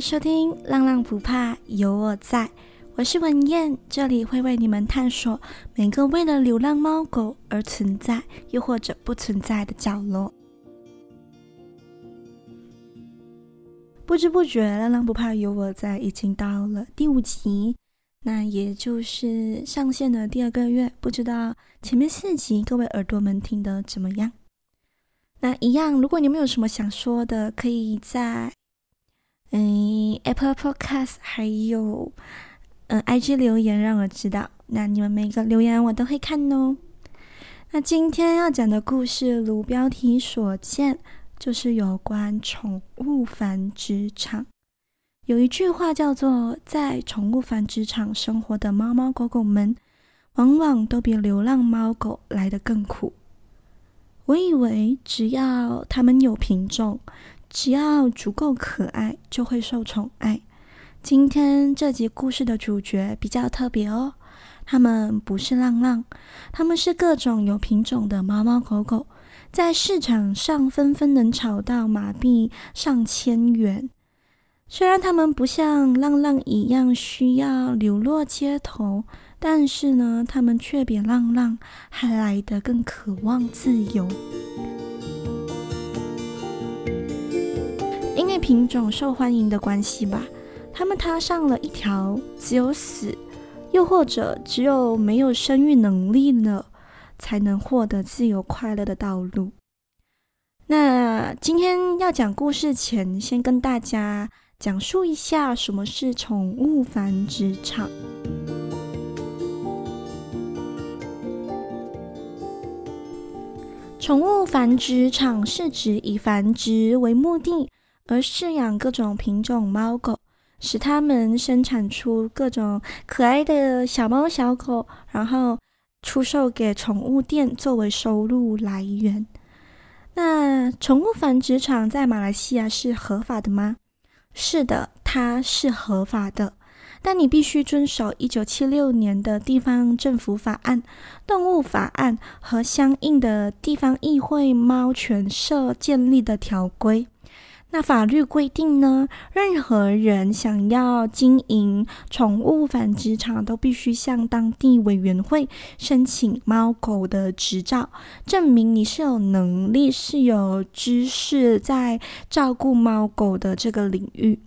迎收听浪浪不怕有我在，我是文燕，这里会为你们探索每个为了流浪猫狗而存在又或者不存在的角落。不知不觉浪浪不怕有我在已经到了第5集，那也就是上线的第2个月，不知道前面4集各位耳朵们听得怎么样。那一样，如果你们有什么想说的，可以在Apple Podcast 还有IG 留言让我知道，那你们每个留言我都会看哦。那今天要讲的故事如标题所见，就是有关宠物繁殖场。有一句话叫做，在宠物繁殖场生活的猫猫狗狗们往往都比流浪猫狗来得更苦。我以为只要它们有品种，只要足够可爱，就会受宠爱。今天这集故事的主角比较特别哦，它们不是浪浪，它们是各种有品种的猫猫狗狗，在市场上纷纷能炒到马币上千元。虽然它们不像浪浪一样需要流落街头，但是呢，它们却比浪浪还来得更渴望自由。因为品种受欢迎的关系吧，它们踏上了一条只有死，又或者只有没有生育能力了才能获得自由快乐的道路。那今天要讲故事前，先跟大家讲述一下什么是宠物繁殖场。宠物繁殖场是指以繁殖为目的而饲养各种品种猫狗，使它们生产出各种可爱的小猫小狗，然后出售给宠物店作为收入来源。那宠物繁殖场在马来西亚是合法的吗？是的，它是合法的，但你必须遵守1976年的地方政府法案、动物法案和相应的地方议会猫犬社建立的条规。那法律规定呢，任何人想要经营宠物繁殖场，都必须向当地委员会申请猫狗的执照，证明你是有能力、是有知识在照顾猫狗的这个领域。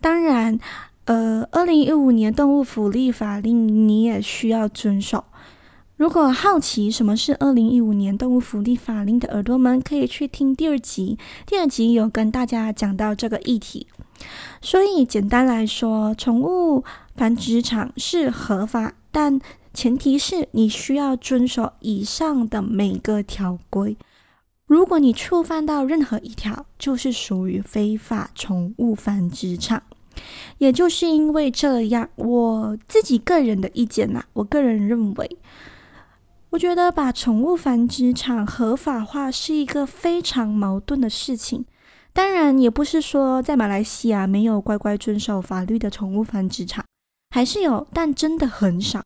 当然2015年动物福利法令你也需要遵守。如果好奇什么是2015年动物福利法令的耳朵们，可以去听第2集，第2集有跟大家讲到这个议题。所以简单来说，宠物繁殖场是合法，但前提是你需要遵守以上的每个条规。如果你触犯到任何一条，就是属于非法宠物繁殖场。也就是因为这样，我自己个人的意见，我个人认为，我觉得把宠物繁殖场合法化是一个非常矛盾的事情。当然也不是说在马来西亚没有乖乖遵守法律的宠物繁殖场，还是有，但真的很少。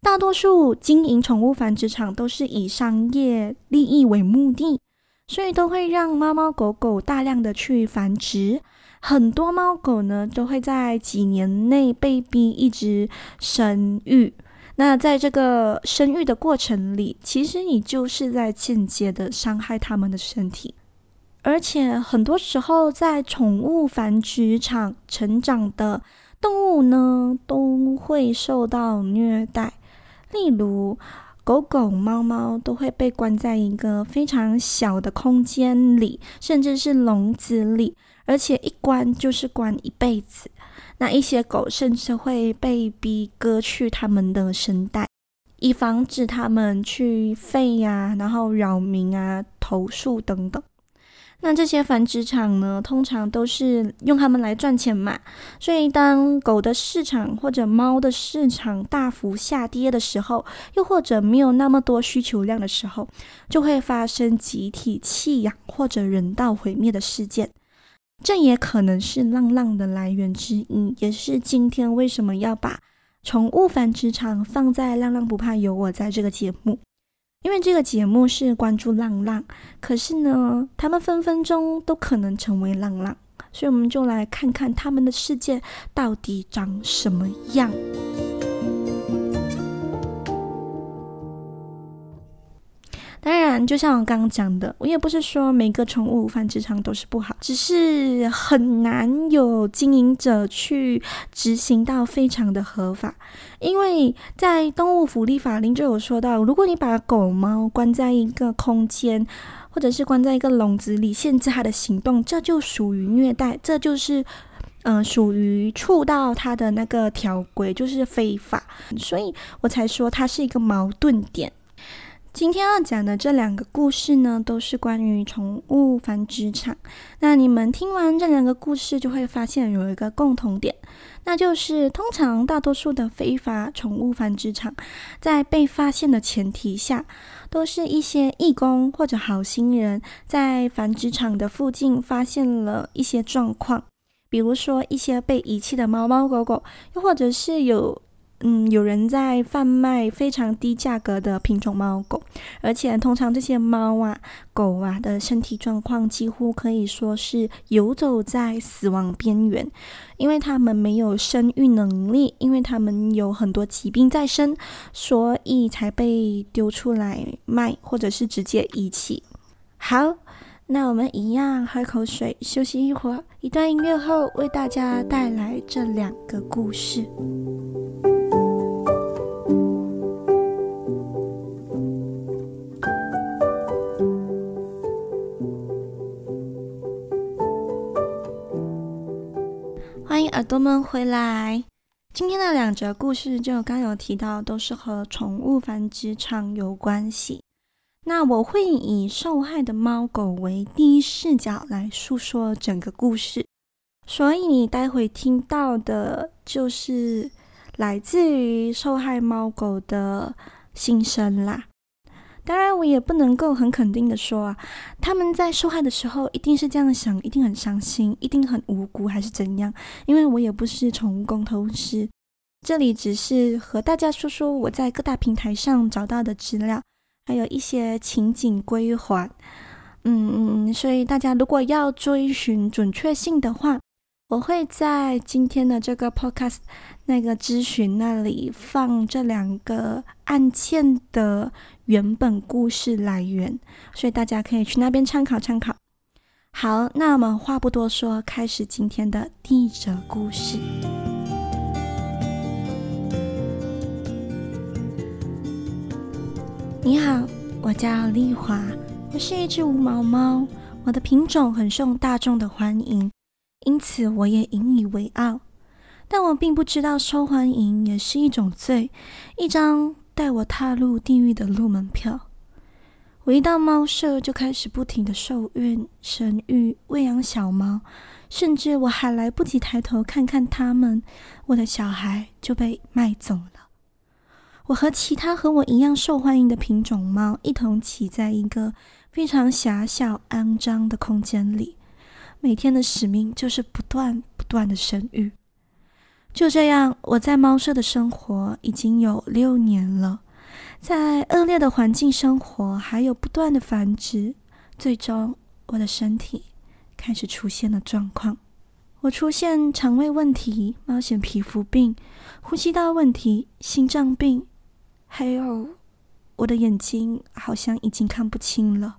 大多数经营宠物繁殖场都是以商业利益为目的，所以都会让猫猫狗狗大量的去繁殖。很多猫狗呢都会在几年内被逼一直生育，那在这个生育的过程里，其实你就是在间接的伤害它们的身体。而且很多时候在宠物繁殖场成长的动物呢都会受到虐待，例如狗狗猫猫都会被关在一个非常小的空间里，甚至是笼子里，而且一关就是关一辈子。那一些狗甚至会被逼割去它们的声带，以防止它们去吠，然后扰民，投诉等等。那这些繁殖场呢，通常都是用它们来赚钱嘛，所以当狗的市场或者猫的市场大幅下跌的时候，又或者没有那么多需求量的时候，就会发生集体弃养或者人道毁灭的事件。这也可能是浪浪的来源之一，也是今天为什么要把宠物繁殖场放在浪浪不怕有我在这个节目。因为这个节目是关注浪浪，可是呢，他们分分钟都可能成为浪浪，所以我们就来看看他们的世界到底长什么样。当然就像我刚刚讲的，我也不是说每个宠物繁殖场都是不好，只是很难有经营者去执行到非常的合法。因为在动物福利法令就有说到，如果你把狗猫关在一个空间或者是关在一个笼子里，限制它的行动，这就属于虐待，这就是属于触到它的那个条规，就是非法。所以我才说它是一个矛盾点。今天要讲的这两个故事呢，都是关于宠物繁殖场。那你们听完这两个故事就会发现有一个共同点，那就是通常大多数的非法宠物繁殖场在被发现的前提下，都是一些义工或者好心人在繁殖场的附近发现了一些状况，比如说一些被遗弃的猫猫狗狗，又或者是有人在贩卖非常低价格的品种猫狗，而且通常这些猫啊狗啊的身体状况几乎可以说是游走在死亡边缘，因为他们没有生育能力，因为他们有很多疾病在身，所以才被丢出来卖或者是直接遗弃。好，那我们一样喝口水休息一会儿，一段音乐后为大家带来这两个故事。欢迎耳朵们回来。今天的两则故事就刚有提到，都是和宠物繁殖场有关系。那我会以受害的猫狗为第一视角来述说整个故事，所以你待会听到的就是来自于受害猫狗的心声啦。当然我也不能够很肯定的说他们在受害的时候一定是这样想，一定很伤心，一定很无辜还是怎样，因为我也不是宠物沟通师，这里只是和大家说说我在各大平台上找到的资料，还有一些情景归还。所以大家如果要追寻准确性的话，我会在今天的这个 podcast 那个咨询那里放这两个案件的原本故事来源，所以大家可以去那边参考参考。好，那我们话不多说，开始今天的第一则故事。你好，我叫丽华，我是一只无毛猫，我的品种很受大众的欢迎，因此我也引以为傲，但我并不知道受欢迎也是一种罪，一张带我踏入地狱的入门票。我一到猫舍就开始不停地受孕、生育、喂养小猫，甚至我还来不及抬头看看它们，我的小孩就被卖走了。我和其他和我一样受欢迎的品种猫一同挤在一个非常狭小、肮脏的空间里，每天的使命就是不断不断的生育。就这样，我在猫舍的生活已经有6年了，在恶劣的环境生活，还有不断的繁殖，最终我的身体开始出现了状况。我出现肠胃问题、冒险皮肤病、呼吸道问题、心脏病，还有我的眼睛好像已经看不清了。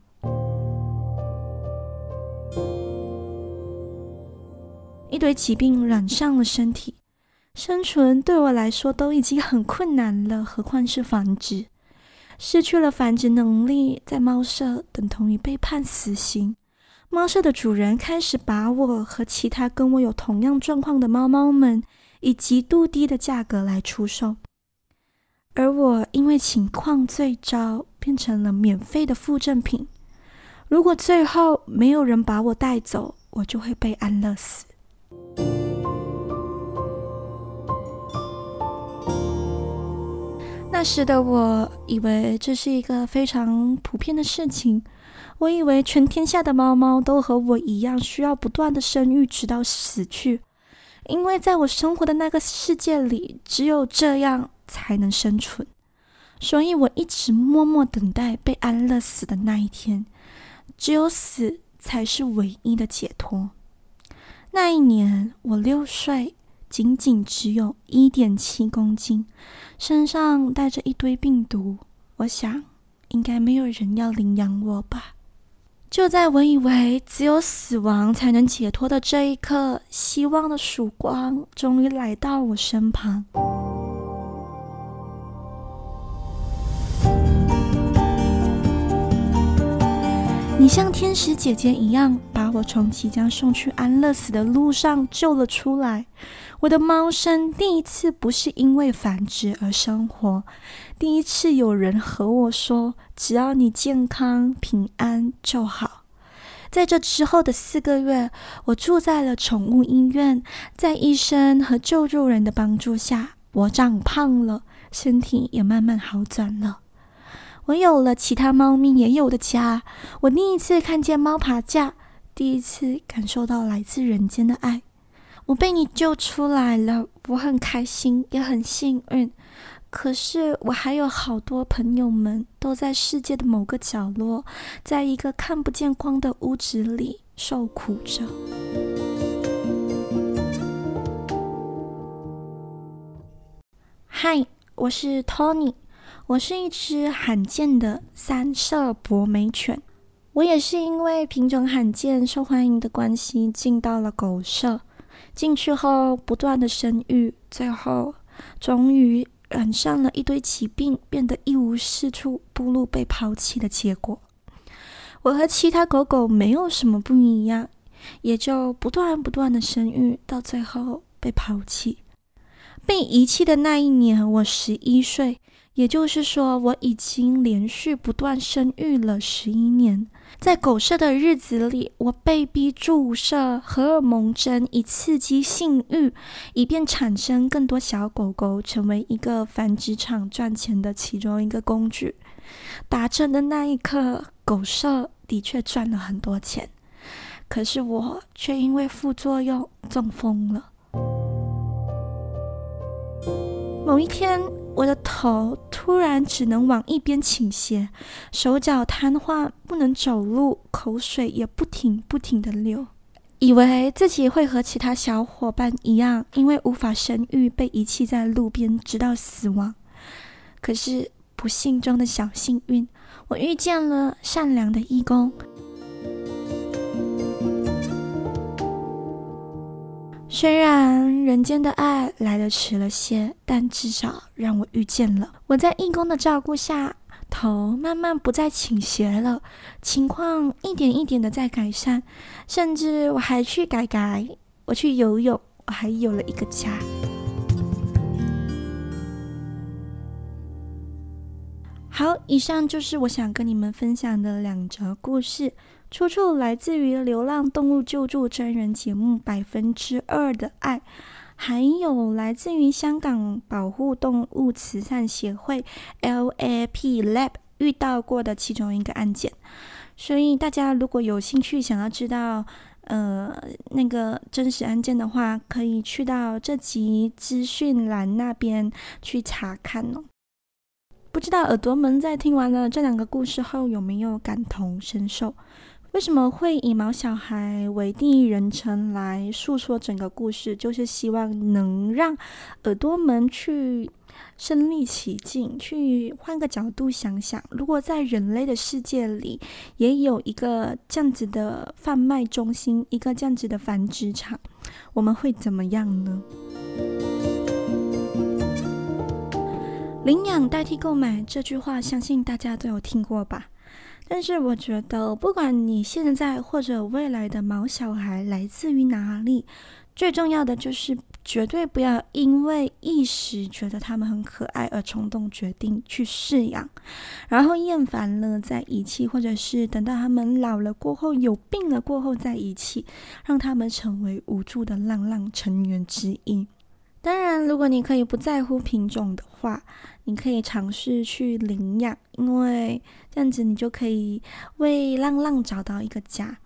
一堆疾病染上了身体，生存对我来说都已经很困难了，何况是繁殖。失去了繁殖能力，在猫舍等同于被判死刑。猫舍的主人开始把我和其他跟我有同样状况的猫猫们以极度低的价格来出售，而我因为情况最糟，变成了免费的附赠品。如果最后没有人把我带走，我就会被安乐死。那时的我以为这是一个非常普遍的事情，我以为全天下的猫猫都和我一样需要不断的生育直到死去，因为在我生活的那个世界里，只有这样才能生存。所以我一直默默等待被安乐死的那一天，只有死才是唯一的解脱。那一年我6岁，仅仅只有 1.7 公斤，身上带着一堆病毒，我想应该没有人要领养我吧。就在我以为只有死亡才能解脱的这一刻，希望的曙光终于来到我身旁。你像天使姐姐一样，把我从即将送去安乐死的路上救了出来。我的猫生第一次不是因为繁殖而生活，第一次有人和我说，只要你健康平安就好。在这之后的4个月，我住在了宠物医院，在医生和救助人的帮助下，我长胖了，身体也慢慢好转了。我有了其他猫咪也有的家，我第一次看见猫爬架，第一次感受到来自人间的爱。我被你救出来了，我很开心，也很幸运。可是我还有好多朋友们都在世界的某个角落，在一个看不见光的屋子里受苦着。嗨，我是 Tony，我是一只罕见的三色博美犬，我也是因为品种罕见受欢迎的关系进到了狗舍，进去后不断的生育，最后终于染上了一堆疾病，变得一无是处，步入被抛弃的结果。我和其他狗狗没有什么不一样，也就不断的生育，到最后被抛弃。被遗弃的那一年我11岁，也就是说，我已经连续不断生育了11年。在狗舍的日子里，我被逼注射荷尔蒙针以刺激性欲，以便产生更多小狗狗，成为一个繁殖场赚钱的其中一个工具。达成的那一刻，狗舍的确赚了很多钱，可是我却因为副作用中风了。某一天，我的头突然只能往一边倾斜，手脚瘫痪，不能走路，口水也不停地流。以为自己会和其他小伙伴一样，因为无法生育被遗弃在路边，直到死亡。可是不幸中的小幸运，我遇见了善良的义工。虽然人间的爱来得迟了些，但至少让我遇见了。我在义工的照顾下，头慢慢不再倾斜了，情况一点一点的在改善，甚至我还去改，我去游泳，我还有了一个家。好，以上就是我想跟你们分享的2则故事，出处来自于流浪动物救助真人节目2%的爱，还有来自于香港保护动物慈善协会 LAP Lab 遇到过的其中一个案件。所以大家如果有兴趣想要知道那个真实案件的话，可以去到这集资讯栏那边去查看哦。不知道耳朵们在听完了这2个故事后有没有感同身受？为什么会以毛小孩为第一人称来诉说整个故事，就是希望能让耳朵们去身临其境，去换个角度想想，如果在人类的世界里也有一个这样子的贩卖中心，一个这样子的繁殖场，我们会怎么样呢？领养代替购买这句话，相信大家都有听过吧？但是我觉得，不管你现在或者未来的毛小孩来自于哪里，最重要的就是绝对不要因为一时觉得他们很可爱而冲动决定去饲养，然后厌烦了再遗弃，或者是等到他们老了过后，有病了过后再遗弃，让他们成为无助的浪浪成员之一。当然，如果你可以不在乎品种的话，你可以尝试去领养，因为这样子你就可以为浪浪找到一个家。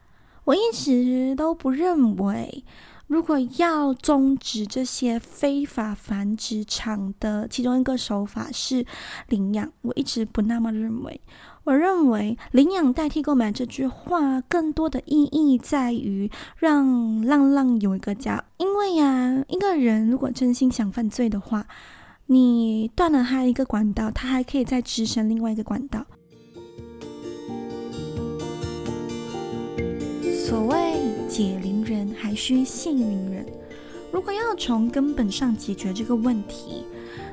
我一直都不认为如果要终止这些非法繁殖场的其中一个手法是领养，我一直不那么认为。我认为领养代替购买这句话更多的意义在于让浪浪有一个家。因为呀，一个人如果真心想犯罪的话，你断了他一个管道，他还可以再滋生另外一个管道。所谓解铃人还需系铃人，如果要从根本上解决这个问题，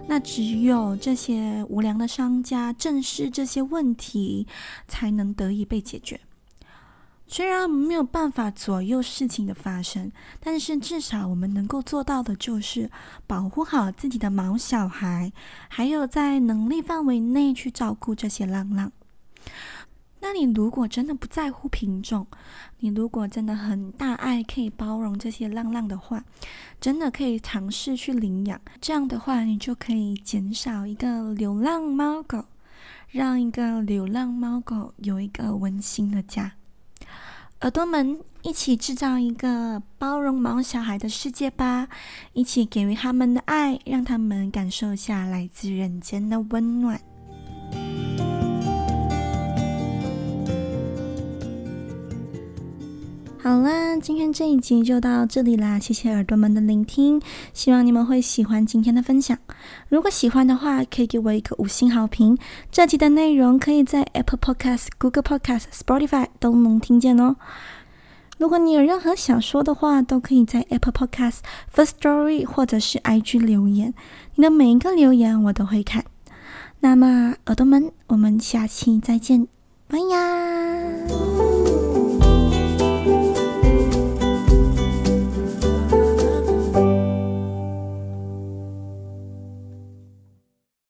那只有这些无良的商家正视这些问题才能得以被解决。虽然没有办法左右事情的发生，但是至少我们能够做到的就是保护好自己的毛小孩，还有在能力范围内去照顾这些浪浪。那你如果真的不在乎品种，你如果真的很大爱可以包容这些浪浪的话，真的可以尝试去领养。这样的话你就可以减少一个流浪猫狗，让一个流浪猫狗有一个温馨的家。耳朵们，一起制造一个包容毛小孩的世界吧，一起给予他们的爱，让他们感受下来自人间的温暖。好啦，今天这一集就到这里啦，谢谢耳朵们的聆听，希望你们会喜欢今天的分享。如果喜欢的话，可以给我一个5星好评。这集的内容可以在 Apple Podcast、Google Podcast、Spotify 都能听见哦。如果你有任何想说的话，都可以在 Apple Podcast、First Story 或者是 IG 留言，你的每一个留言我都会看。那么耳朵们，我们下期再见，拜呀。